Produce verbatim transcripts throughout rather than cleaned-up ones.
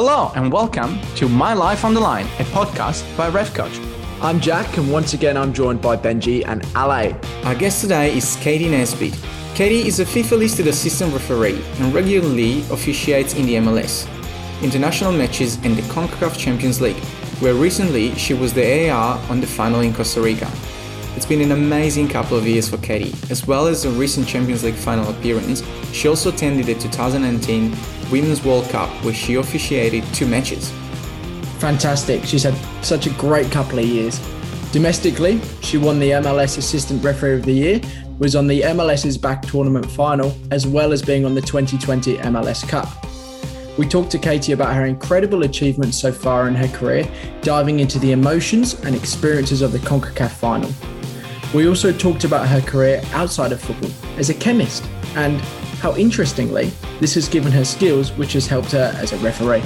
Hello and welcome to My Life on the Line, a podcast by RefCoach. I'm Jack, and once again I'm joined by Benji and Ale. Our guest today is Katy Nesbitt. Katy is a FIFA-listed assistant referee and regularly officiates in the M L S, international matches and the CONCACAF Champions League, where recently she was the A R on the final in Costa Rica. It's been an amazing couple of years for Katy. As well as a recent Champions League final appearance, she also attended the two thousand nineteen Women's World Cup, where she officiated two matches. Fantastic, she's had such a great couple of years. Domestically, she won the M L S Assistant Referee of the Year, was on the MLS's back tournament final, as well as being on the twenty twenty M L S Cup. We talked to Katy about her incredible achievements so far in her career, diving into the emotions and experiences of the CONCACAF final. We also talked about her career outside of football as a chemist and how, interestingly, this has given her skills which has helped her as a referee.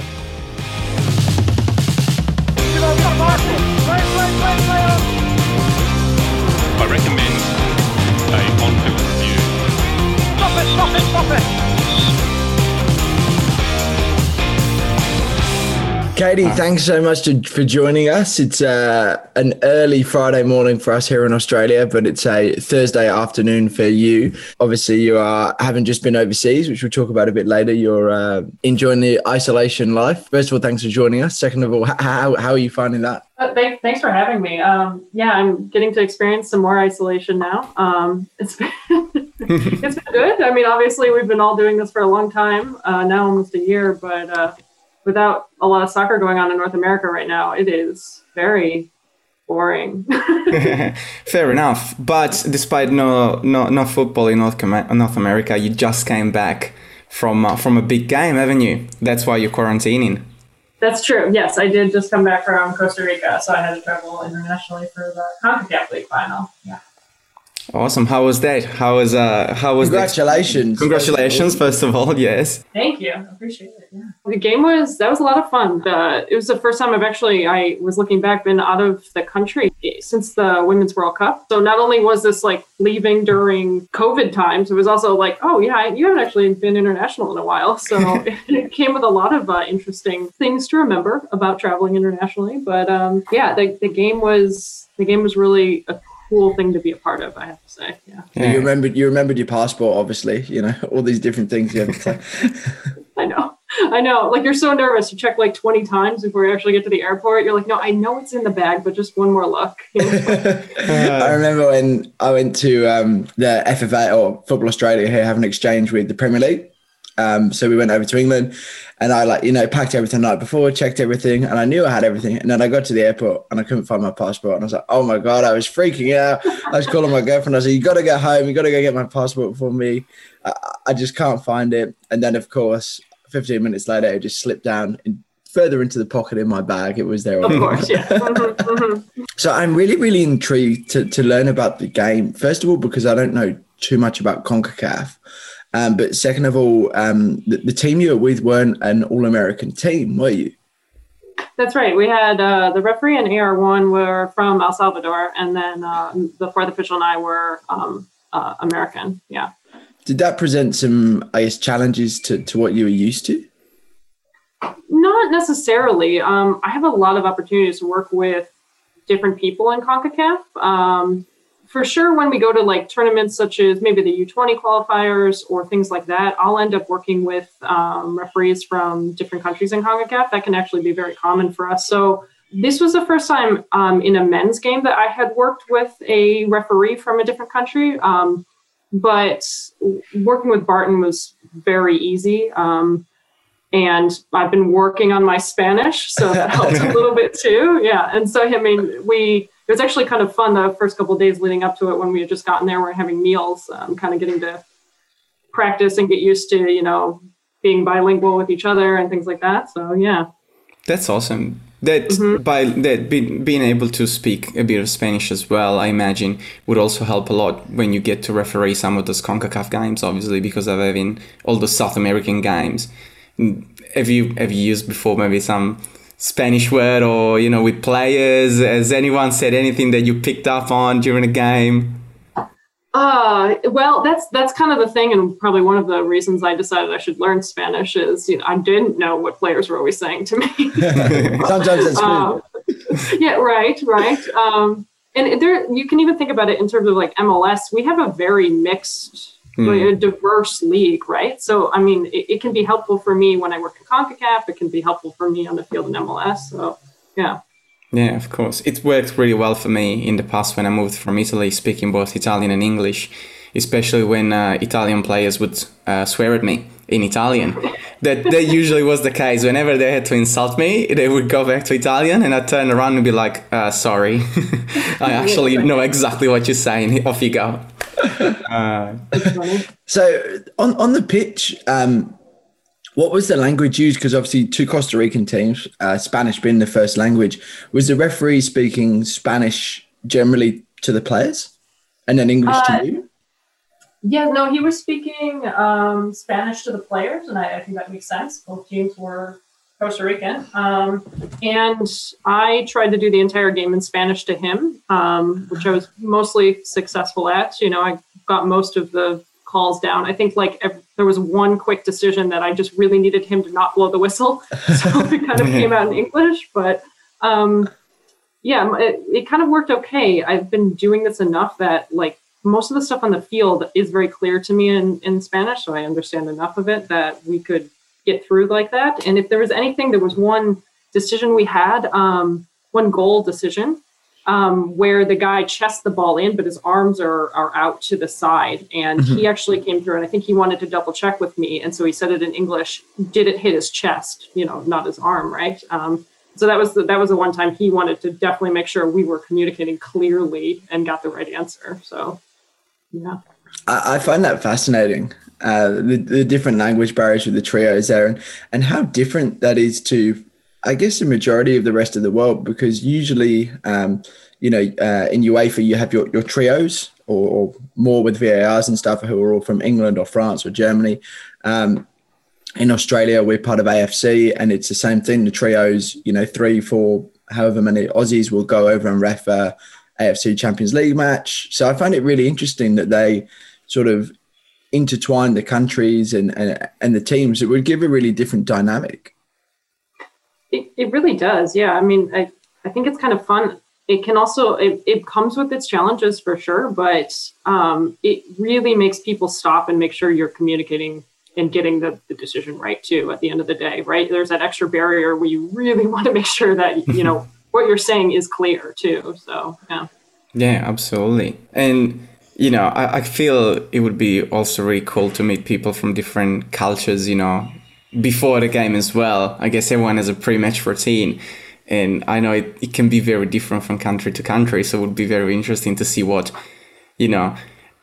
I recommend a on-field review. Stop it, stop it, stop it! Katy, uh, thanks so much to, for joining us. It's uh, an early Friday morning for us here in Australia, but it's a Thursday afternoon for you. Obviously, you are haven't just been overseas, which we'll talk about a bit later. You're uh, enjoying the isolation life. First of all, thanks for joining us. Second of all, how, how are you finding that? Uh, thanks, thanks for having me. Um, yeah, I'm getting to experience some more isolation now. Um, it's been it's been good. I mean, obviously, we've been all doing this for a long time, uh, now almost a year. But uh, without a lot of soccer going on in North America right now, it is very boring. Fair enough. But despite no no no football in North North America, you just came back from uh, from a big game, haven't you? That's why you're quarantining. That's true. Yes, I did just come back from Costa Rica, so I had to travel internationally for the CONCACAF League final. Yeah. Awesome. How was that? How was uh? How was congratulations? The... Congratulations, first of all. Yes. Thank you. I appreciate it. Yeah. The game was that was a lot of fun. Uh, it was the first time I've actually I was looking back been out of the country since the Women's World Cup. So not only was this like leaving during COVID times, it was also like, oh yeah, you haven't actually been international in a while. So it came with a lot of uh, interesting things to remember about traveling internationally. But um, yeah, the, the game was the game was really a cool thing to be a part of, I have to say. Yeah. yeah. You remembered you remembered your passport, obviously, you know, all these different things you have to say. I know. I know. Like, you're so nervous. You check like twenty times before you actually get to the airport. You're like, no, I know it's in the bag, but just one more look. You know? uh, I remember when I went to um, the F F A or Football Australia here, have an exchange with the Premier League. Um, so we went over to England and I like, you know, packed everything the night before, checked everything, and I knew I had everything. And then I got to the airport and I couldn't find my passport. And I was like, oh my God, I was freaking out. I was calling my girlfriend. I was like, you got to go home. You got to go get my passport for me. I, I just can't find it. And then of course, fifteen minutes later, it just slipped down and further into the pocket in my bag. It was there. Of course, yeah. mm-hmm, mm-hmm. So I'm really, really intrigued to, to learn about the game. First of all, because I don't know too much about CONCACAF. Um, but second of all, um, the, the team you were with weren't an all-American team, were you? That's right. We had uh, the referee and A R one were from El Salvador, and then uh, the fourth official and I were um, uh, American, yeah. Did that present some, I guess, challenges to, to what you were used to? Not necessarily. Um, I have a lot of opportunities to work with different people in CONCACAF. Um For sure, when we go to like tournaments such as maybe the U twenty qualifiers or things like that, I'll end up working with um, referees from different countries in CONCACAF. That can actually be very common for us. So this was the first time um, in a men's game that I had worked with a referee from a different country. Um, but working with Barton was very easy. Um, and I've been working on my Spanish, so that helped a little bit too. Yeah. And so, I mean, we... It was actually kind of fun the first couple of days leading up to it when we had just gotten there, we were having meals, um, kind of getting to practice and get used to, you know, being bilingual with each other and things like that. So, yeah. That's awesome. That mm-hmm. by that be, being able to speak a bit of Spanish as well, I imagine, would also help a lot when you get to referee some of those CONCACAF games, obviously, because of having all the South American games. Have you, have you used before maybe some... Spanish word or, you know, with players? Has anyone said anything that you picked up on during a game? Uh, well, that's that's kind of the thing, and probably one of the reasons I decided I should learn Spanish is, you know, I didn't know what players were always saying to me. Sometimes it's uh, yeah, right, right. Um, and there, you can even think about it in terms of like M L S. We have a very mixed, hmm. like, a diverse league, right? So, I mean, it, it can be helpful for me when I work at CONCACAF. It can be helpful for me on the field in M L S. So, yeah. Yeah, of course. It worked really well for me in the past when I moved from Italy, speaking both Italian and English, especially when uh, Italian players would uh, swear at me in Italian. That that usually was the case. Whenever they had to insult me, they would go back to Italian and I'd turn around and be like, uh, sorry, I actually know exactly what you're saying. Off you go. Uh, so on, on the pitch, um, what was the language used? Because obviously two Costa Rican teams, uh, Spanish being the first language, was the referee speaking Spanish generally to the players and then English uh, to you? Yeah, no, he was speaking um, Spanish to the players, and I, I think that makes sense. Both teams were Costa Rican. Um, and I tried to do the entire game in Spanish to him, um, which I was mostly successful at. You know, I got most of the calls down. I think like every, there was one quick decision that I just really needed him to not blow the whistle, so it kind of came out in English. But um, yeah, it, it kind of worked okay. I've been doing this enough that like most of the stuff on the field is very clear to me in, in Spanish, so I understand enough of it that we could get through like that. And if there was anything, there was one decision we had, um, one goal decision, Um, where the guy chests the ball in, but his arms are are out to the side. And mm-hmm. he actually came through, and I think he wanted to double check with me. And so he said it in English, did it hit his chest, you know, not his arm, right? Um, so that was the, that was the one time he wanted to definitely make sure we were communicating clearly and got the right answer. So, yeah. I, I find that fascinating, uh, the, the different language barriers with the trios there, and, and how different that is to, I guess, the majority of the rest of the world, because usually, um, you know, uh, in UEFA, you have your, your trios or, or more with V A Rs and stuff who are all from England or France or Germany. Um, in Australia, we're part of A F C, and it's the same thing. The trios, you know, three, four, however many Aussies will go over and ref a A F C Champions League match. So I find it really interesting that they sort of intertwine the countries and, and, and the teams. It would give a really different dynamic. It, it really does. Yeah. I mean, I, I think it's kind of fun. It can also, it, it comes with its challenges for sure, but um, it really makes people stop and make sure you're communicating and getting the, the decision right too at the end of the day, right? There's that extra barrier where you really want to make sure that, you know, what you're saying is clear too. So, yeah. Yeah, absolutely. And, you know, I, I feel it would be also really cool to meet people from different cultures, you know, before the game as well. I guess everyone has a pre-match routine, and I know it, it can be very different from country to country. So it would be very interesting to see what, you know,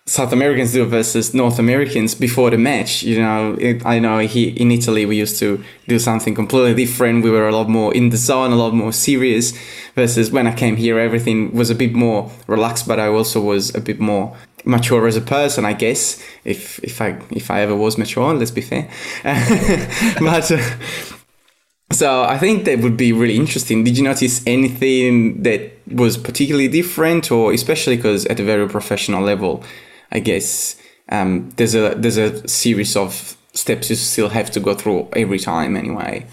South Americans do versus North Americans before the match. You know, it, I know here in Italy, we used to do something completely different. We were a lot more in the zone, a lot more serious, versus when I came here, everything was a bit more relaxed, but I also was a bit more mature as a person, I guess, if if I if I ever was mature, let's be fair. But uh, so I think that would be really interesting. Did you notice anything that was particularly different, or especially because at a very professional level, I guess um, there's a there's a series of steps you still have to go through every time anyway.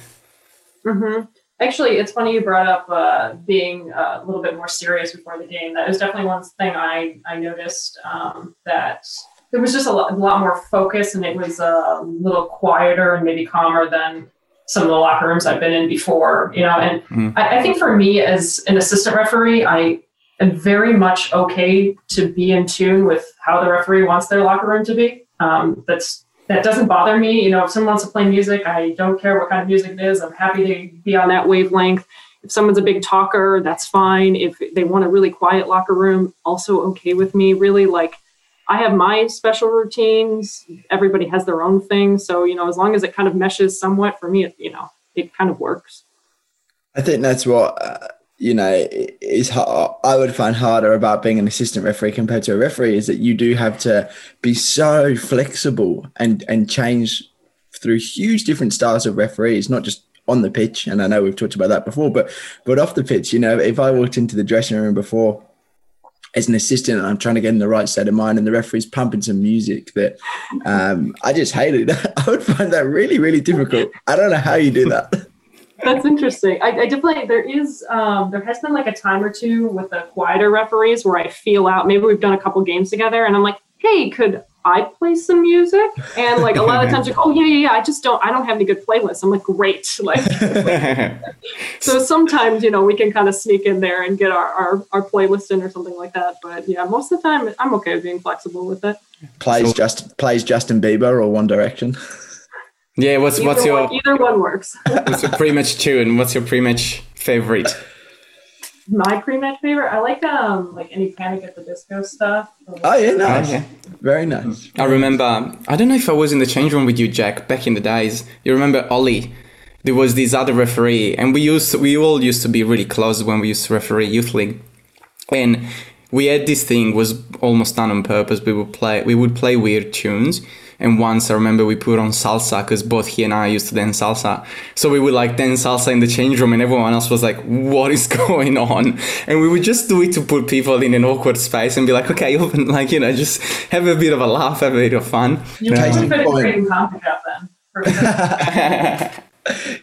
Mm-hmm. Actually, it's funny you brought up uh, being a little bit more serious before the game. That was definitely one thing I, I noticed, um, that there was just a lot, a lot more focus, and it was a little quieter and maybe calmer than some of the locker rooms I've been in before, you know. And mm. I, I think for me as an assistant referee, I am very much okay to be in tune with how the referee wants their locker room to be. Um, that's That doesn't bother me. You know, if someone wants to play music, I don't care what kind of music it is. I'm happy to be on that wavelength. If someone's a big talker, that's fine. If they want a really quiet locker room, also okay with me. Really, like, I have my special routines. Everybody has their own thing. So, you know, as long as it kind of meshes somewhat, for me, it, you know, it kind of works. I think that's what, uh, you know, is hard, I would find harder about being an assistant referee compared to a referee, is that you do have to be so flexible and, and change through huge different styles of referees, not just on the pitch. And I know we've talked about that before, but, but off the pitch, you know, if I walked into the dressing room before as an assistant, and I'm trying to get in the right state of mind, and the referee's pumping some music that um, I just hated. I would find that really, really difficult. I don't know how you do that. That's interesting. I, I definitely, there is, um, there has been like a time or two with the quieter referees where I feel out. Maybe we've done a couple games together and I'm like, hey, could I play some music? And like a lot of times, like, oh yeah, yeah, yeah. I just don't, I don't have any good playlists. I'm like, great. Like, so sometimes, you know, we can kind of sneak in there and get our, our, our playlist in or something like that. But yeah, most of the time I'm okay with being flexible with it. Plays so, just plays Justin Bieber or One Direction. Yeah, what's either what's your one, either one works. What's your pre-match tune? What's your pre-match favorite? My pre-match favorite, I like um like any Panic at the Disco stuff. Oh yeah, nice. Oh, yeah. Very nice. I remember, I don't know if I was in the change room with you, Jack, back in the days. You remember Ollie? There was this other referee, and we used to, we all used to be really close when we used to referee youth league, and we had this thing was almost done on purpose. We would play we would play weird tunes. And once I remember we put on salsa because both he and I used to dance salsa. So we would like dance salsa in the change room and everyone else was like, what is going on? And we would just do it to put people in an awkward space and be like, okay, open, like, you know, just have a bit of a laugh, have a bit of fun. You guys have been creating content then.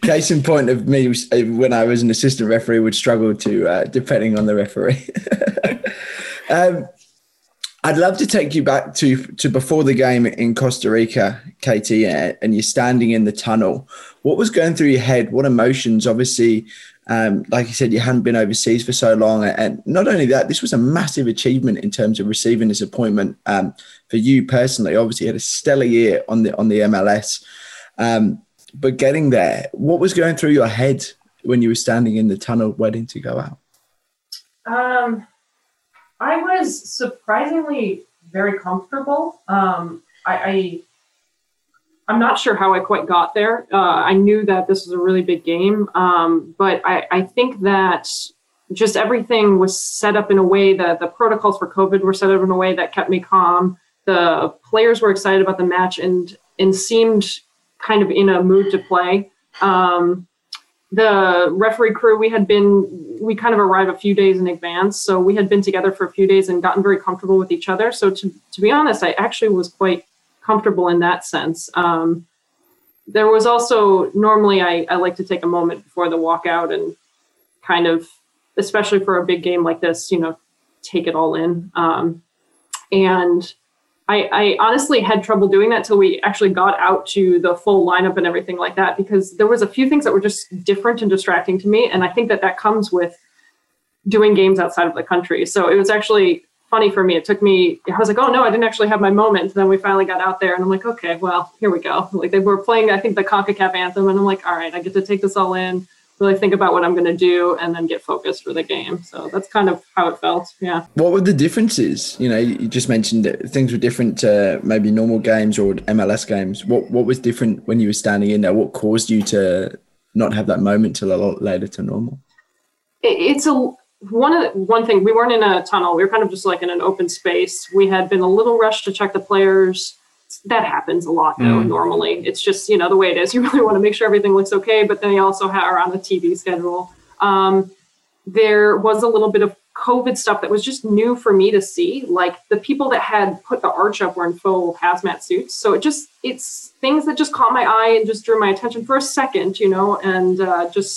Case in point of me, when I was an assistant referee, would struggle to, uh, depending on the referee. um, I'd love to take you back to, to before the game in Costa Rica, Katy, and you're standing in the tunnel. What was going through your head? What emotions? Obviously, um, like you said, you hadn't been overseas for so long. And not only that, this was a massive achievement in terms of receiving this appointment um, for you personally. Obviously, you had a stellar year on the on the M L S. Um, but getting there, what was going through your head when you were standing in the tunnel waiting to go out? Um. I was surprisingly very comfortable. Um, I, I, I'm not sure how I quite got there. Uh, I knew that this was a really big game, um, but I, I think that just everything was set up in a way that the protocols for COVID were set up in a way that kept me calm. The players were excited about the match and and seemed kind of in a mood to play. Um, The referee crew, we had been, we kind of arrived a few days in advance. So we had been together for a few days and gotten very comfortable with each other. So to, to be honest, I actually was quite comfortable in that sense. Um, there was also, normally I, I like to take a moment before the walkout and kind of, especially for a big game like this, you know, take it all in. Um, and I, I honestly had trouble doing that till we actually got out to the full lineup and everything like that, because there was a few things that were just different and distracting to me. And I think that that comes with doing games outside of the country. So it was actually funny for me. It took me, I was like, oh no, I didn't actually have my moment. And then we finally got out there and I'm like, okay, well, here we go. Like they were playing, I think the CONCACAF anthem, and I'm like, all right, I get to take this all in, really think about what I'm going to do and then get focused for the game. So that's kind of how it felt. Yeah. What were the differences? You know, you just mentioned that things were different to maybe normal games or M L S games. What what was different when you were standing in there? What caused you to not have that moment till a lot later to normal? It's a one of the, one thing, we weren't in a tunnel. We were kind of just like in an open space. We had been a little rushed to check the players. That happens a lot though. Mm. Normally it's just, you know, the way it is. You really want to make sure everything looks okay, but then you also are on the T V schedule. Um, there was a little bit of COVID stuff that was just new for me to see. Like the people that had put the arch up were in full hazmat suits. So it just, it's things that just caught my eye and just drew my attention for a second, you know, and uh, just,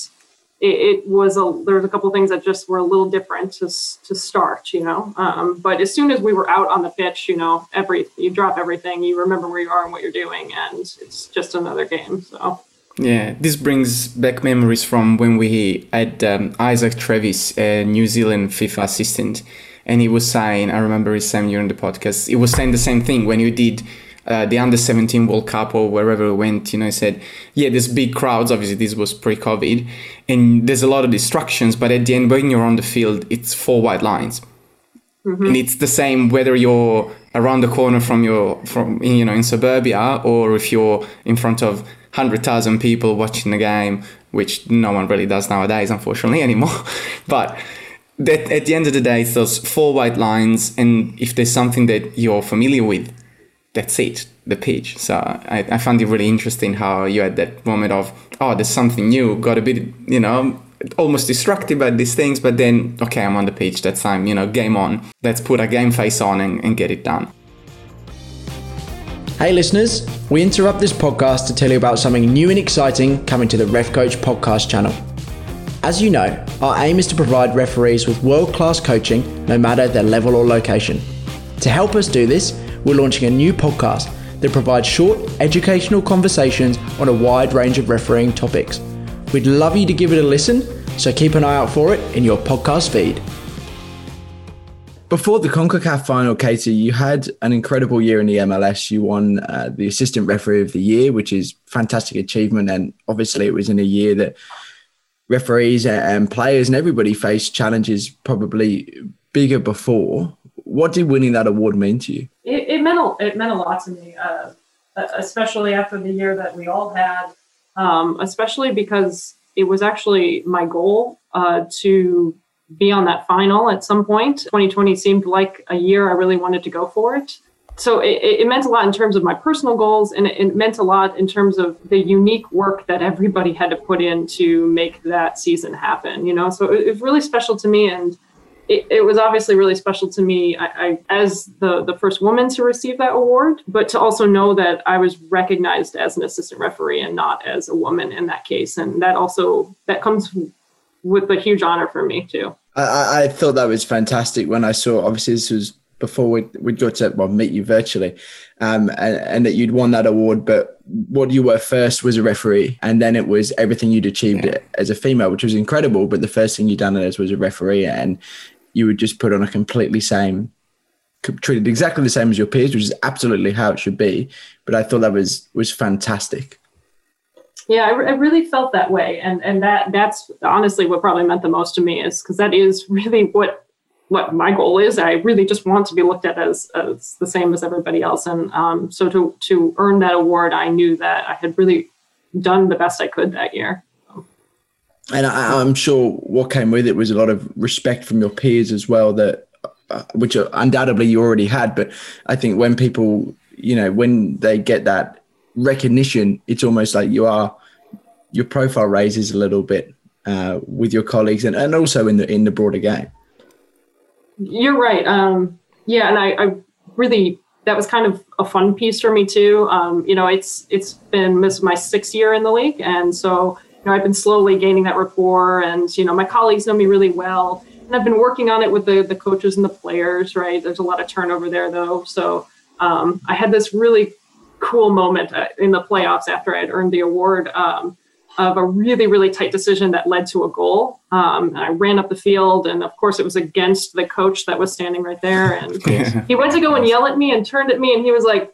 it, it was a, there was a couple of things that just were a little different to to start, you know. Um, but as soon as we were out on the pitch, you know, every you drop everything, you remember where you are and what you're doing, and it's just another game. So yeah, this brings back memories from when we had um, Isaac Travis, a New Zealand FIFA assistant, and he was saying, I remember he saying during the podcast, he was saying the same thing when you did. Uh, the under seventeen World Cup or wherever we went, you know, said, yeah, there's big crowds. Obviously, this was pre-COVID and there's a lot of distractions. But at the end, when you're on the field, it's four white lines. Mm-hmm. And it's the same whether you're around the corner from your, from you know, in suburbia or if you're in front of one hundred thousand people watching the game, which no one really does nowadays, unfortunately, anymore. But that, at the end of the day, it's those four white lines. And if there's something that you're familiar with, that's it, the pitch. So I, I found it really interesting how you had that moment of, oh, there's something new, got a bit, you know, almost distracted by these things, but then, okay, I'm on the pitch, that's time, you know, game on. Let's put a game face on and, and get it done. Hey listeners, we interrupt this podcast to tell you about something new and exciting coming to the RefCoach podcast channel. As you know, our aim is to provide referees with world-class coaching, no matter their level or location. To help us do this, we're launching a new podcast that provides short, educational conversations on a wide range of refereeing topics. We'd love you to give it a listen, so keep an eye out for it in your podcast feed. Before the CONCACAF final, Katy, you had an incredible year in the M L S. You won uh, the Assistant Referee of the Year, which is a fantastic achievement. And obviously it was in a year that referees and players and everybody faced challenges probably bigger before. What did winning that award mean to you? It, it, meant, a, it meant a lot to me, uh, especially after the year that we all had, um, especially because it was actually my goal uh, to be on that final at some point. twenty twenty seemed like a year I really wanted to go for it. So it, it meant a lot in terms of my personal goals, and it, it meant a lot in terms of the unique work that everybody had to put in to make that season happen, you know? So it, it was really special to me, and it, it was obviously really special to me I, I, as the, the first woman to receive that award, but to also know that I was recognized as an assistant referee and not as a woman in that case. And that also, that comes with a huge honor for me too. I, I thought that was fantastic when I saw, obviously this was before we we got to well, meet you virtually, um, and, and that you'd won that award, but what you were first was a referee, and then it was everything you'd achieved yeah. as a female, which was incredible, but the first thing you'd done as was a referee, and you were just put on a completely same, treated exactly the same as your peers, which is absolutely how it should be, but I thought that was was fantastic. Yeah, I, re- I really felt that way. And and that that's honestly what probably meant the most to me, is because that is really what what my goal is. I really just want to be looked at as, as the same as everybody else. And um, so to, to earn that award, I knew that I had really done the best I could that year. And I, I'm sure what came with it was a lot of respect from your peers as well, that uh, which undoubtedly you already had. But I think when people, you know, when they get that recognition, it's almost like you are your profile raises a little bit uh with your colleagues and, and also in the in the broader game. You're right. Um yeah, and I, I really, that was kind of a fun piece for me too. Um you know, it's it's been this my sixth year in the league, and so you know I've been slowly gaining that rapport, and you know my colleagues know me really well, and I've been working on it with the the coaches and the players, right? There's a lot of turnover there though. So um I had this really cool moment in the playoffs after I had earned the award, um, of a really, really tight decision that led to a goal. Um, and I ran up the field, and of course it was against the coach that was standing right there. And yeah. He went to go and yell at me and turned at me, and he was like,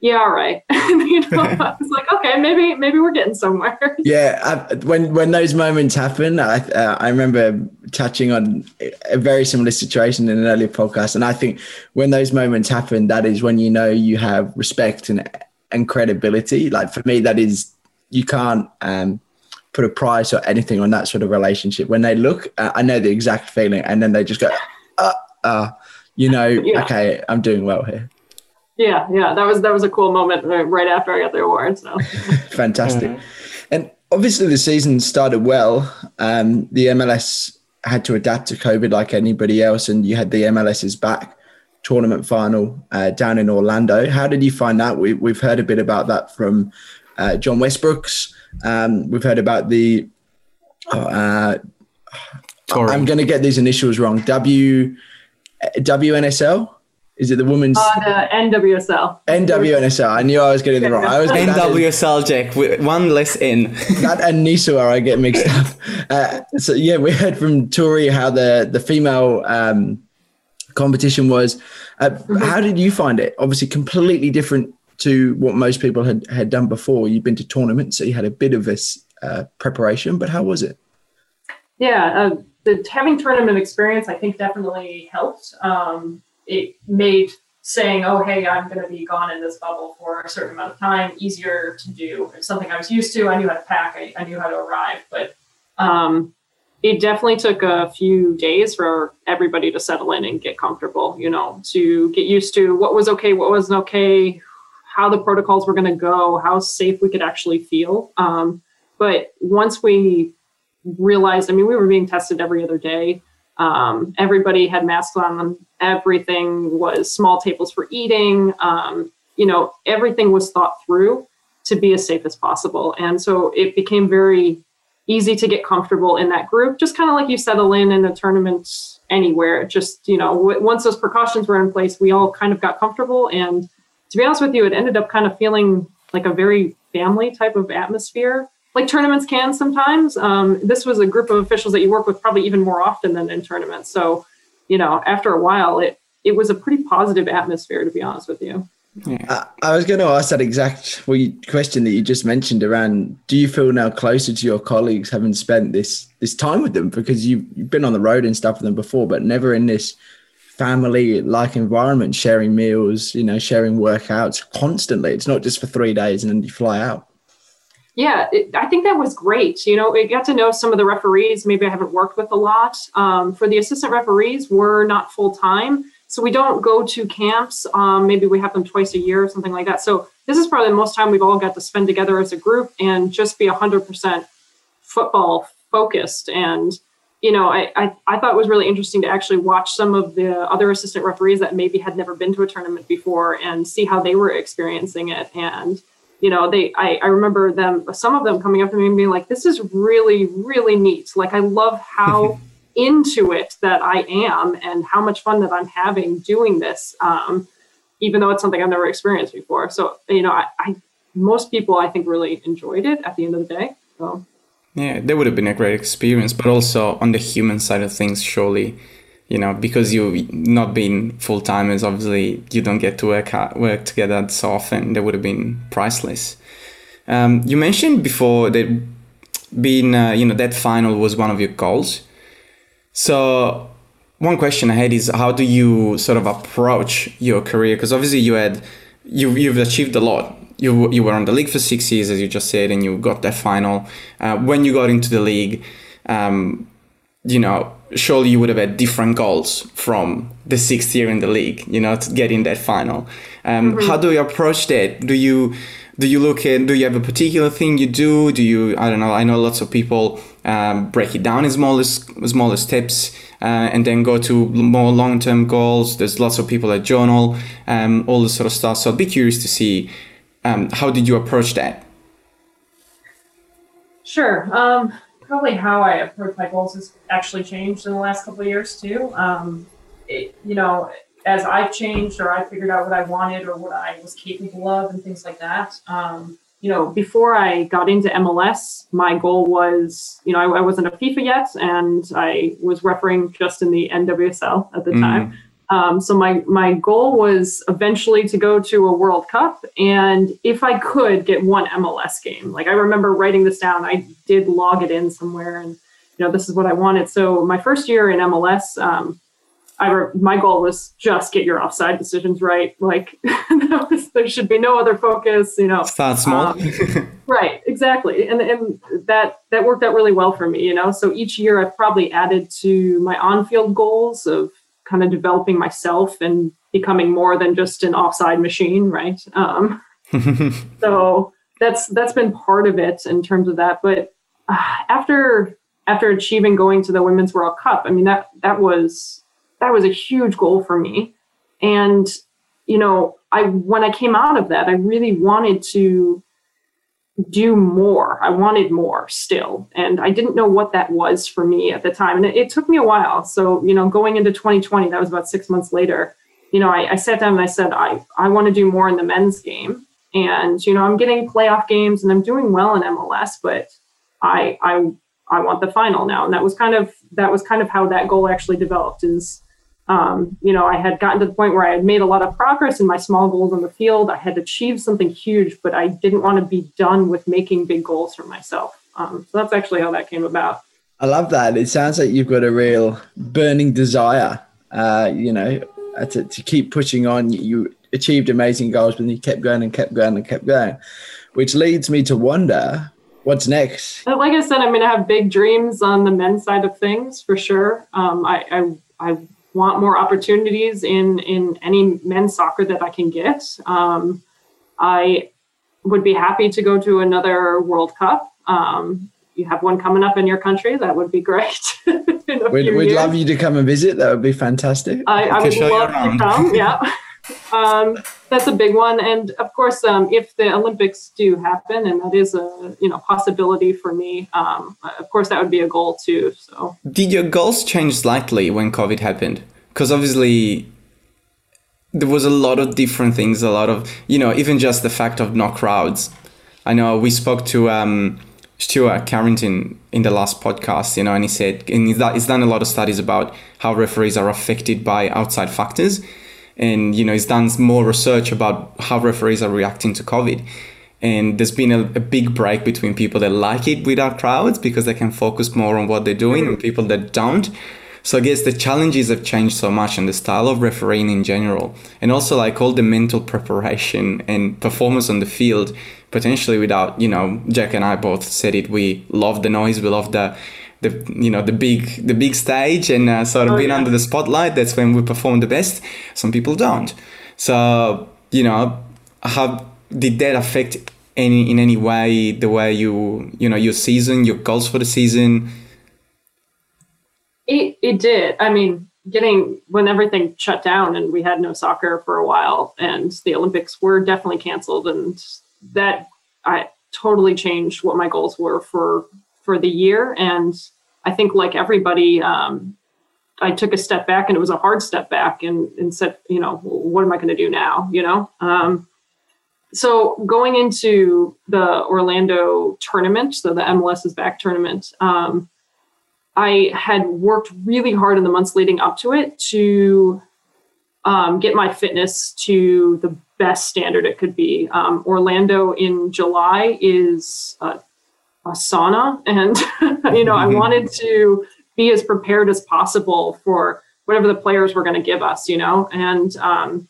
yeah, all right. You know, I was like, okay, maybe, maybe we're getting somewhere. Yeah. I, when, when those moments happen, I, uh, I remember touching on a very similar situation in an earlier podcast. And I think when those moments happen, that is when, you know, you have respect and, and credibility. Like for me, that is, you can't um, put a price or anything on that sort of relationship. When they look, uh, I know the exact feeling, and then they just go, uh, uh, you know, yeah. Okay, I'm doing well here. Yeah, yeah, that was that was a cool moment right after I got the award. So fantastic, mm-hmm. And obviously the season started well. Um, the M L S had to adapt to COVID like anybody else, and you had the M L S's back tournament final uh, down in Orlando. How did you find that? We, we've heard a bit about that from uh, John Westbrooks. Um, we've heard about the uh, Tori. I'm going to get these initials wrong. W W N S L. Is it the women's? Uh, the N W S L. N W N S L. I knew I was getting it wrong. I was N W S L, Jack, with one less N. That and Niso are I get mixed up. Uh, so, yeah, we heard from Tori how the, the female um, competition was. Uh, mm-hmm. How did you find it? Obviously, completely different to what most people had, had done before. You've been to tournaments, so you had a bit of a uh, preparation, but how was it? Yeah, uh, the having tournament experience, I think, definitely helped. Um It made saying, oh, hey, I'm going to be gone in this bubble for a certain amount of time, easier to do. It's something I was used to. I knew how to pack. I, I knew how to arrive. But um, it definitely took a few days for everybody to settle in and get comfortable, you know, to get used to what was okay, what wasn't okay, how the protocols were going to go, how safe we could actually feel. Um, but once we realized, I mean, we were being tested every other day. Um, everybody had masks on them. Everything was small tables for eating. Um, you know, everything was thought through to be as safe as possible. And so it became very easy to get comfortable in that group, just kind of like you settle in in a tournament anywhere. Just, you know, w- once those precautions were in place, we all kind of got comfortable. And to be honest with you, it ended up kind of feeling like a very family type of atmosphere, like tournaments can sometimes. Um, this was a group of officials that you work with probably even more often than in tournaments. So, you know, after a while, it it was a pretty positive atmosphere, to be honest with you. Yeah. Uh, I was going to ask that exact well, you, question that you just mentioned around, do you feel now closer to your colleagues having spent this this time with them? Because you've, you've been on the road and stuff with them before, but never in this family-like environment, sharing meals, you know, sharing workouts constantly. It's not just for three days and then you fly out. Yeah, it, I think that was great. You know, I got to know some of the referees, maybe I haven't worked with a lot. Um, for the assistant referees, we're not full-time. So we don't go to camps. Um, maybe we have them twice a year or something like that. So this is probably the most time we've all got to spend together as a group and just be one hundred percent football focused. And, you know, I, I, I thought it was really interesting to actually watch some of the other assistant referees that maybe had never been to a tournament before and see how they were experiencing it. And, you know, they, I, I remember them, some of them coming up to me and being like, this is really, really neat. Like, I love how into it that I am and how much fun that I'm having doing this. Um, even though it's something I've never experienced before. So, you know, I, I, most people I think really enjoyed it at the end of the day. So. Yeah, that would have been a great experience, but also on the human side of things, surely, you know, because you've not been full-timers, obviously you don't get to work out, work together so often. That would have been priceless. Um, you mentioned before that being, uh, you know, that final was one of your goals. So one question I had is, how do you sort of approach your career? Because obviously you had, you, you've achieved a lot. You you were on the league for six years, as you just said, and you got that final. Uh, when you got into the league, um, you know, surely you would have had different goals from the sixth year in the league, you know, to get in that final. Um, mm-hmm. How do you approach that? Do you do you look at, do you have a particular thing you do? Do you, I don't know, I know lots of people um, break it down in smaller, smaller steps uh, and then go to more long-term goals. There's lots of people that journal, um, all this sort of stuff. So I'd be curious to see, um, how did you approach that? Sure. Um Probably how I approach my goals has actually changed in the last couple of years too. Um, it, you know, as I've changed or I figured out what I wanted or what I was capable of and things like that. Um, you know, before I got into M L S, my goal was, you know, I, I wasn't a FIFA yet, and I was refereeing just in the N W S L at the mm. time. Um, so my my goal was eventually to go to a World Cup, and if I could get one M L S game. Like, I remember writing this down. I did log it in somewhere, and you know, this is what I wanted. So my first year in M L S, um, I re- my goal was just get your offside decisions right. Like, that was, there should be no other focus. You know, start small. um, right, exactly, and and that that worked out really well for me. You know, so each year I probably added to my on-field goals of kind of developing myself and becoming more than just an offside machine, right? Um, so that's that's been part of it in terms of that. But uh, after after achieving going to the Women's World Cup, I mean, that that was that was a huge goal for me. And you know, I when I came out of that, I really wanted to do more. I wanted more still. And I didn't know what that was for me at the time. And it, it took me a while. So, you know, going into twenty twenty, that was about six months later, you know, I, I sat down and I said, I, I want to do more in the men's game. And, you know, I'm getting playoff games and I'm doing well in M L S, but I, I, I want the final now. And that was kind of, that was kind of how that goal actually developed is, um, you know, I had gotten to the point where I had made a lot of progress in my small goals on the field. I had achieved something huge, but I didn't want to be done with making big goals for myself. Um, so that's actually how that came about. I love that. It sounds like you've got a real burning desire, uh, you know, to, to keep pushing on. You achieved amazing goals, but then you kept going and kept going and kept going, which leads me to wonder, what's next? Like I said, I'm going to have big dreams on the men's side of things for sure. Um, I, I, I, want more opportunities in, in any men's soccer that I can get. Um, I would be happy to go to another World Cup. Um, you have one coming up in your country, that would be great. we'd we'd love you to come and visit. That would be fantastic. I, I would love to come, yeah. Um, that's a big one. And of course, um, if the Olympics do happen, and that is a you know possibility for me, um, of course, that would be a goal too. So, did your goals change slightly when COVID happened? Because obviously, there was a lot of different things, a lot of, you know, even just the fact of no crowds. I know we spoke to um, Stuart Carrington in the last podcast, you know, and he said, and he's done a lot of studies about how referees are affected by outside factors. And, you know, he's done more research about how referees are reacting to COVID. And there's been a, a big break between people that like it without crowds because they can focus more on what they're doing and people that don't. So I guess the challenges have changed so much and the style of refereeing in general, and also like all the mental preparation and performance on the field, potentially without, you know, Jack and I both said it, we love the noise, we love the, the you know, the big, the big stage and uh, sort of oh, being yeah. under the spotlight. That's when we perform the best. Some people don't. So, you know, how did that affect any, in any way, the way you, you know, your season, your goals for the season? It, it did. I mean, getting when everything shut down and we had no soccer for a while and the Olympics were definitely canceled, and that I totally changed what my goals were for, for the year. And I think like everybody, um, I took a step back, and it was a hard step back, and, and said, you know, what am I going to do now? You know? Um, so going into the Orlando tournament, so the M L S is back tournament, um, I had worked really hard in the months leading up to it to um, get my fitness to the best standard it could be. Um, Orlando in July is a, a sauna, and you know, I wanted to be as prepared as possible for whatever the players were going to give us, you know, and um,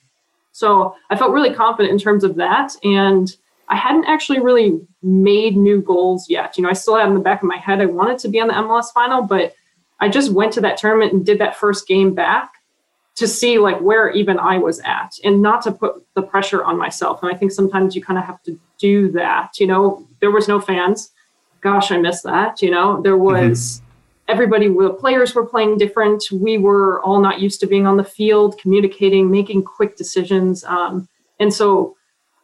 so I felt really confident in terms of that. And I hadn't actually really made new goals yet. You know, I still had in the back of my head, I wanted to be on the M L S final, but I just went to that tournament and did that first game back to see like where even I was at, and not to put the pressure on myself. And I think sometimes you kind of have to do that. You know, there was no fans. Gosh, I miss that. You know, there was mm-hmm. everybody, the players were playing different. We were all not used to being on the field, communicating, making quick decisions. Um, and so,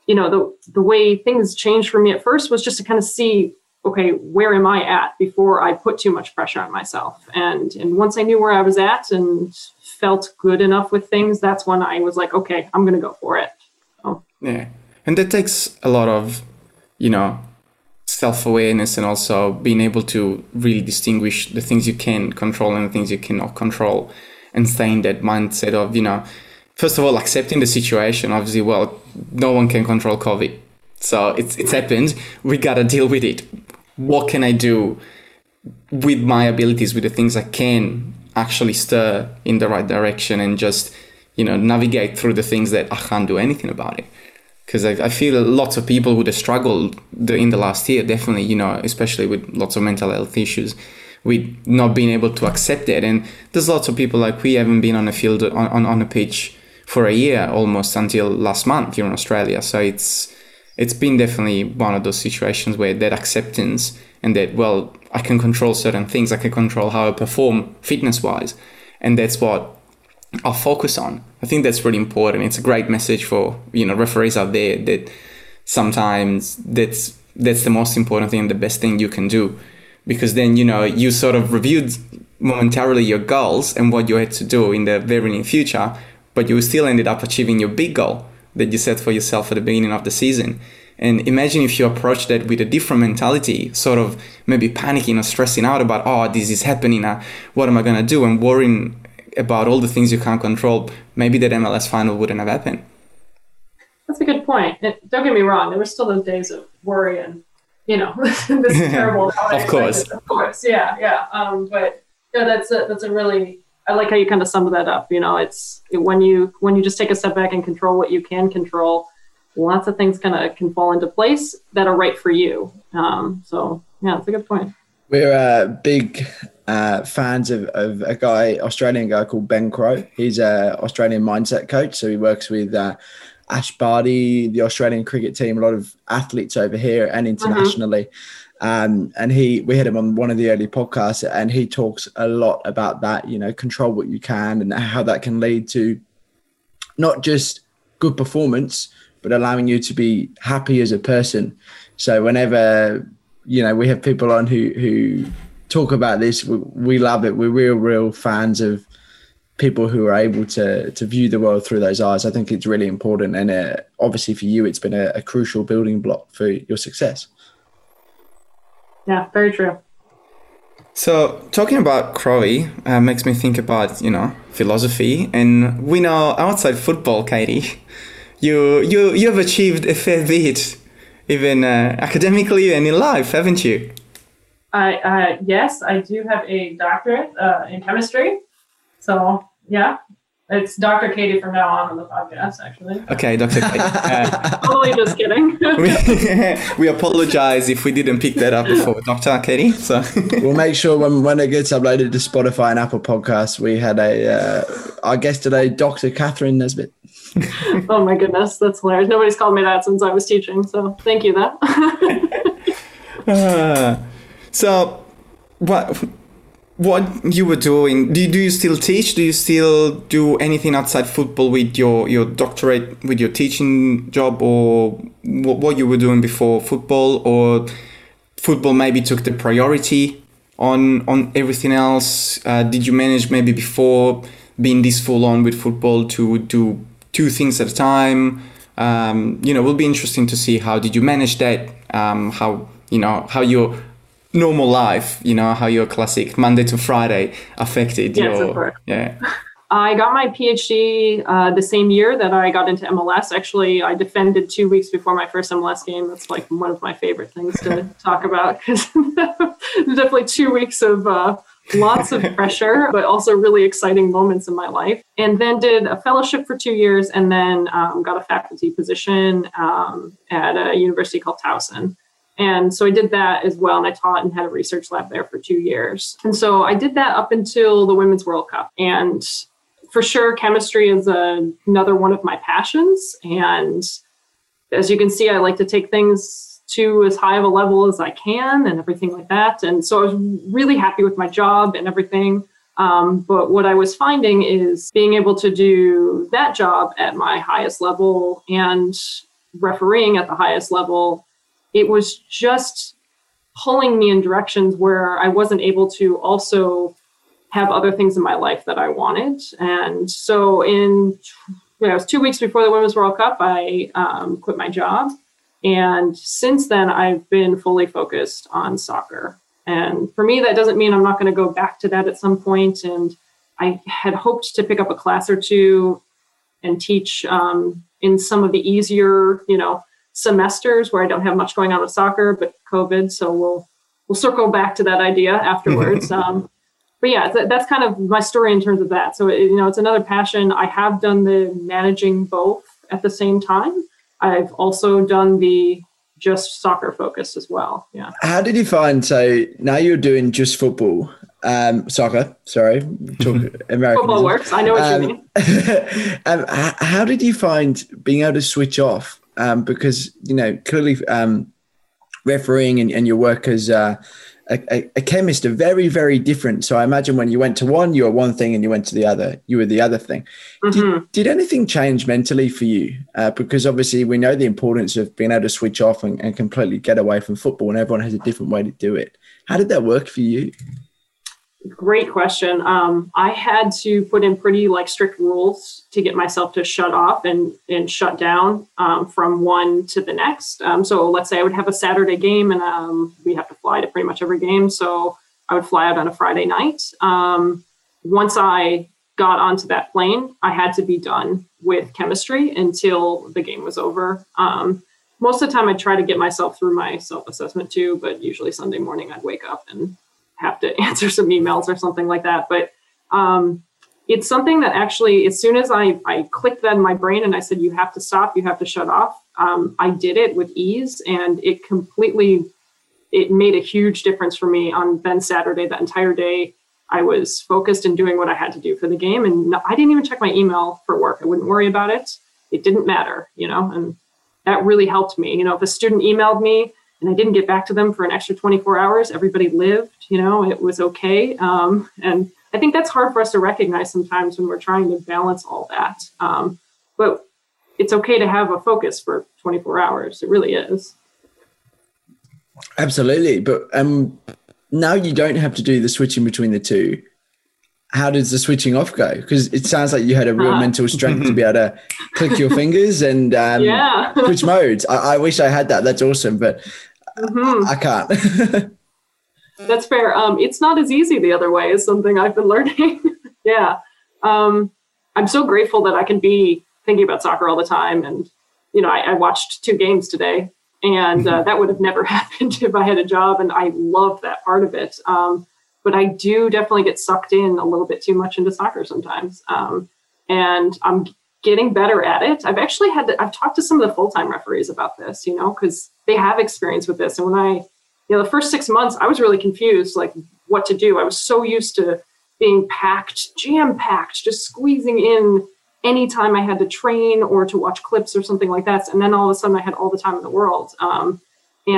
you know, the the way things changed for me at first was just to kind of see, okay, where am I at before I put too much pressure on myself? And and once I knew where I was at and felt good enough with things, that's when I was like, okay, I'm going to go for it. So. Yeah. And that takes a lot of, you know, self-awareness, and also being able to really distinguish the things you can control and the things you cannot control, and staying that mindset of, you know, first of all, accepting the situation. Obviously, well, no one can control COVID. So it's it's happened. We got to deal with it. What can I do with my abilities, with the things I can actually stir in the right direction, and just, you know, navigate through the things that I can't do anything about it? Because I, I feel lots of people would have struggled the, in the last year, definitely, you know, especially with lots of mental health issues, with not being able to accept that. And there's lots of people like we haven't been on a field, on, on, on a pitch for a year almost until last month here in Australia. So it's it's been definitely one of those situations where that acceptance and that, well, I can control certain things. I can control how I perform fitness-wise. And that's what I'll focus on. I think that's really important. It's a great message for, you know, referees out there, that sometimes that's that's the most important thing, the best thing you can do. Because then, you know, you sort of reviewed momentarily your goals and what you had to do in the very near future, but you still ended up achieving your big goal that you set for yourself at the beginning of the season. And imagine if you approach that with a different mentality, sort of maybe panicking or stressing out about, oh, this is happening, uh, what am I going to do? And worrying about all the things you can't control. Maybe that M L S final wouldn't have happened. That's a good point. It, don't get me wrong. There were still those days of worry and, you know, this is terrible. Of course. Of course. Yeah. Yeah. Um, but yeah, that's a, that's a really... I like how you kind of summed that up. You know, it's it, when you when you just take a step back and control what you can control, lots of things kind of can fall into place that are right for you. Um, so, yeah, it's a good point. We're uh, big uh, fans of, of a guy, Australian guy called Ben Crow. He's an Australian mindset coach. So he works with uh, Ash Barty, the Australian cricket team, a lot of athletes over here and internationally. Mm-hmm. Um, and he, we had him on one of the early podcasts, and he talks a lot about that, you know, control what you can and how that can lead to not just good performance, but allowing you to be happy as a person. So whenever, you know, we have people on who, who talk about this, we, we love it. We're real, real fans of people who are able to to view the world through those eyes. I think it's really important. And uh, obviously for you, it's been a, a crucial building block for your success. Yeah, very true. So talking about Crowe uh, makes me think about, you know, philosophy. And we know outside football, Katy, you you you have achieved a fair bit, even uh, academically and in life, haven't you? I uh, yes, I do have a doctorate uh, in chemistry. So yeah, it's Doctor Katy from now on on the podcast, actually. Okay, Doctor Katy. Uh, totally just kidding. we, we apologize if we didn't pick that up before, Doctor Katy. So we'll make sure when, when it gets uploaded to Spotify and Apple Podcasts, we had a uh, our guest today, Doctor Katy Nesbitt. Oh my goodness, that's hilarious! Nobody's called me that since I was teaching, so thank you, though. uh, so what? What you were doing, do you, do you still teach? Do you still do anything outside football with your, your doctorate, with your teaching job, or what, what you were doing before football? Or football maybe took the priority on on everything else? Uh, did you manage maybe before being this full on with football to do two things at a time? Um, you know, it will be interesting to see how did you manage that, um, how, you know, how you're... normal life, you know, how your classic Monday to Friday affected yes, your... Of course. Yeah. I got my PhD uh, the same year that I got into M L S. Actually, I defended two weeks before my first M L S game. That's like one of my favorite things to talk about, because definitely two weeks of uh, lots of pressure, but also really exciting moments in my life. And then did a fellowship for two years and then um, got a faculty position um, at a university called Towson. And so I did that as well. And I taught and had a research lab there for two years. And so I did that up until the Women's World Cup. And for sure, chemistry is a, another one of my passions. And as you can see, I like to take things to as high of a level as I can and everything like that. And so I was really happy with my job and everything. Um, but what I was finding is being able to do that job at my highest level and refereeing at the highest level, it was just pulling me in directions where I wasn't able to also have other things in my life that I wanted. And so in, you know, it was two weeks before the Women's World Cup, I um, quit my job. And since then, I've been fully focused on soccer. And for me, that doesn't mean I'm not going to go back to that at some point. And I had hoped to pick up a class or two and teach um, in some of the easier, you know, semesters where I don't have much going on with soccer, but COVID. So we'll we'll circle back to that idea afterwards. um, but yeah, th- that's kind of my story in terms of that. So it, you know, it's another passion. I have done the managing both at the same time. I've also done the just soccer focused as well. Yeah. How did you find? So now you're doing just football, um, soccer. Sorry, talk American. Football works. I know what um, you mean. um, how did you find being able to switch off? Um, because, you know, clearly um, refereeing and, and your work as uh, a, a chemist are very, very different. So I imagine when you went to one, you were one thing, and you went to the other, you were the other thing. Mm-hmm. Did, did anything change mentally for you? Uh, because obviously we know the importance of being able to switch off and, and completely get away from football, and everyone has a different way to do it. How did that work for you? Great question. Um, I had to put in pretty like strict rules to get myself to shut off and, and shut down um, from one to the next. Um, so let's say I would have a Saturday game, and um, we have to fly to pretty much every game. So I would fly out on a Friday night. Um, once I got onto that plane, I had to be done with chemistry until the game was over. Um, most of the time I try to get myself through my self-assessment too, but usually Sunday morning I'd wake up and have to answer some emails or something like that. But um, it's something that actually, as soon as I, I clicked that in my brain and I said, you have to stop, you have to shut off. Um, I did it with ease, and it completely, it made a huge difference for me on then Saturday. That entire day I was focused and doing what I had to do for the game. And I didn't even check my email for work. I wouldn't worry about it. It didn't matter, you know, and that really helped me. You know, if a student emailed me and I didn't get back to them for an extra twenty-four hours. Everybody lived, you know, it was okay. Um, and I think that's hard for us to recognize sometimes when we're trying to balance all that. Um, but it's okay to have a focus for twenty-four hours. It really is. Absolutely. But um, now you don't have to do the switching between the two. How does the switching off go? Because it sounds like you had a real uh, mental strength to be able to click your fingers and um, yeah. switch modes. I, I wish I had that. That's awesome, but mm-hmm. I, I can't. That's fair. Um, it's not as easy the other way is something I've been learning. yeah. Um, I'm so grateful that I can be thinking about soccer all the time. And, you know, I, I watched two games today and uh, that would have never happened if I had a job. And I love that part of it. Um, But I do definitely get sucked in a little bit too much into soccer sometimes. Um, and I'm getting better at it. I've actually had to, I've talked to some of the full-time referees about this, you know, because they have experience with this. And when I, you know, the first six months, I was really confused, like what to do. I was so used to being packed, jam-packed, just squeezing in anytime I had to train or to watch clips or something like that. And then all of a sudden I had all the time in the world. Um,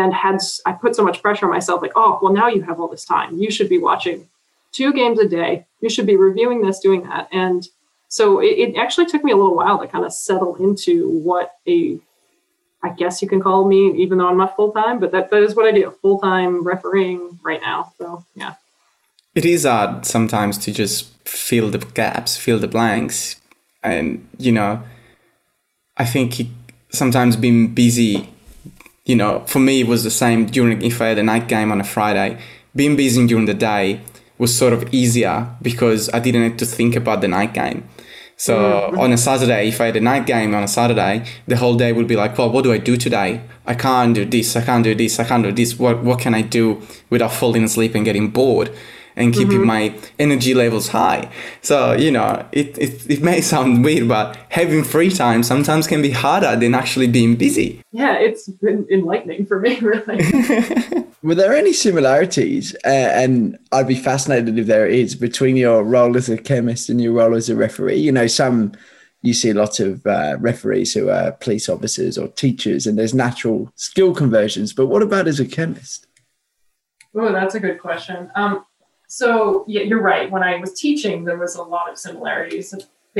And had I put so much pressure on myself, like, oh, well, now you have all this time. You should be watching two games a day. You should be reviewing this, doing that. And so it, it actually took me a little while to kind of settle into what a, I guess you can call me, even though I'm not full-time, but that, that is what I do, full-time refereeing right now. So, yeah. It is odd sometimes to just fill the gaps, fill the blanks. And, you know, I think it, sometimes being busy, you know, for me, it was the same during, if I had a night game on a Friday, being busy during the day was sort of easier because I didn't have to think about the night game. So mm-hmm. on a Saturday, if I had a night game on a Saturday, the whole day would be like, well, what do I do today? I can't do this. I can't do this. I can't do this. What, what can I do without falling asleep and getting bored and keeping mm-hmm. my energy levels high? So, you know, it, it, it may sound weird, but having free time sometimes can be harder than actually being busy. Yeah, it's been enlightening for me, really. Were there any similarities, uh, and I'd be fascinated if there is, between your role as a chemist and your role as a referee? You know, some you see a lot of uh, referees who are police officers or teachers, and there's natural skill conversions. But what about as a chemist? Oh, that's a good question. Um, So yeah, you're right. When I was teaching, there was a lot of similarities,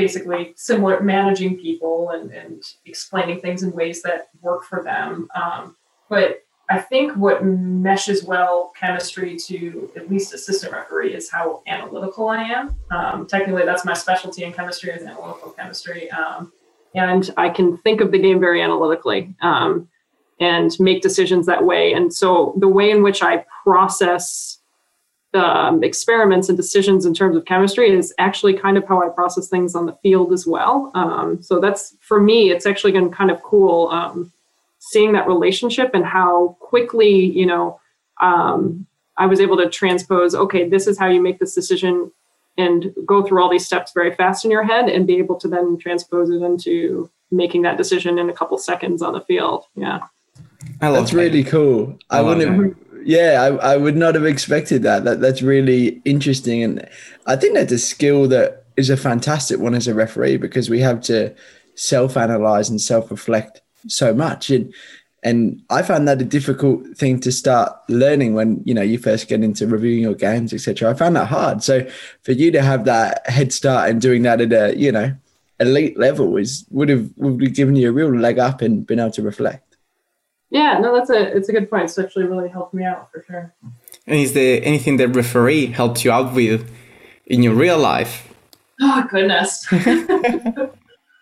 basically similar managing people and, and explaining things in ways that work for them. Um, but I think what meshes well chemistry to at least assistant referee is how analytical I am. Um, technically, that's my specialty in chemistry is analytical chemistry. Um, and I can think of the game very analytically um, and make decisions that way. And so the way in which I process Um, experiments and decisions in terms of chemistry is actually kind of how I process things on the field as well. Um, so that's, for me, it's actually been kind of cool um, seeing that relationship and how quickly, you know, um, I was able to transpose, okay, this is how you make this decision and go through all these steps very fast in your head and be able to then transpose it into making that decision in a couple seconds on the field. Yeah. That's really cool. I, I wouldn't... Yeah, I, I would not have expected that. that. That's really interesting. And I think that's a skill that is a fantastic one as a referee because we have to self-analyze and self-reflect so much. And and I found that a difficult thing to start learning when, you know, you first get into reviewing your games, et cetera. I found that hard. So for you to have that head start and doing that at a, you know, elite level is would have, would have given you a real leg up and been able to reflect. Yeah, no, that's a it's a good point. It's actually really helped me out for sure. And is there anything that referee helped you out with in your real life? Oh, goodness.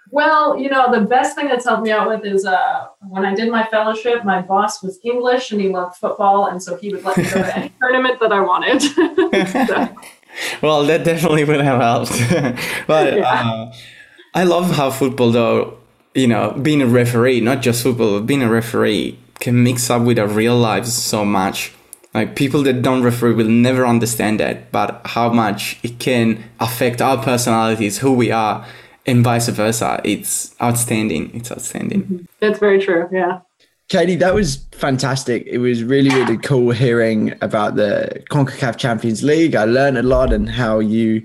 Well, you know, the best thing that's helped me out with is uh, when I did my fellowship, my boss was English and he loved football. And so he would let me go to any tournament that I wanted. So. Well, that definitely would have helped. But yeah. uh, I love how football, though, you know, being a referee, not just football, but being a referee can mix up with our real lives so much. Like people that don't referee will never understand that, but how much it can affect our personalities, who we are, and vice versa. It's outstanding. It's outstanding. That's very true. Yeah. Katy, that was fantastic. It was really, really cool hearing about the CONCACAF Champions League. I learned a lot and how you...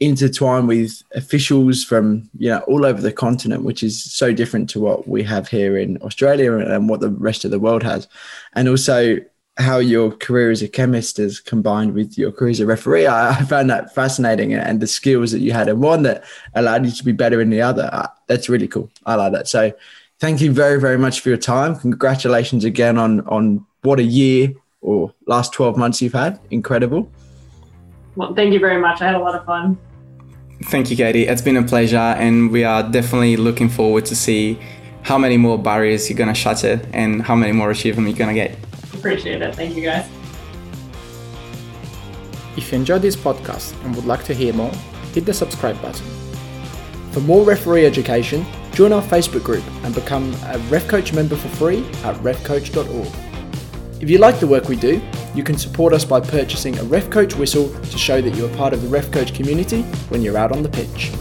intertwined with officials from, you know, all over the continent, which is so different to what we have here in Australia and what the rest of the world has. And also how your career as a chemist is combined with your career as a referee. I, I found that fascinating, and the skills that you had in one that allowed you to be better in the other. Uh, that's really cool. I like that. So thank you very, very much for your time. Congratulations again on, on what a year or last twelve months you've had. Incredible. Well, thank you very much. I had a lot of fun. Thank you, Katy. It's been a pleasure, and we are definitely looking forward to see how many more barriers you're going to shatter and how many more achievements you're going to get. Appreciate it. Thank you, guys. If you enjoyed this podcast and would like to hear more, hit the subscribe button. For more referee education, join our Facebook group and become a RefCoach member for free at refcoach dot org. If you like the work we do, you can support us by purchasing a RefCoach whistle to show that you are part of the RefCoach community when you're out on the pitch.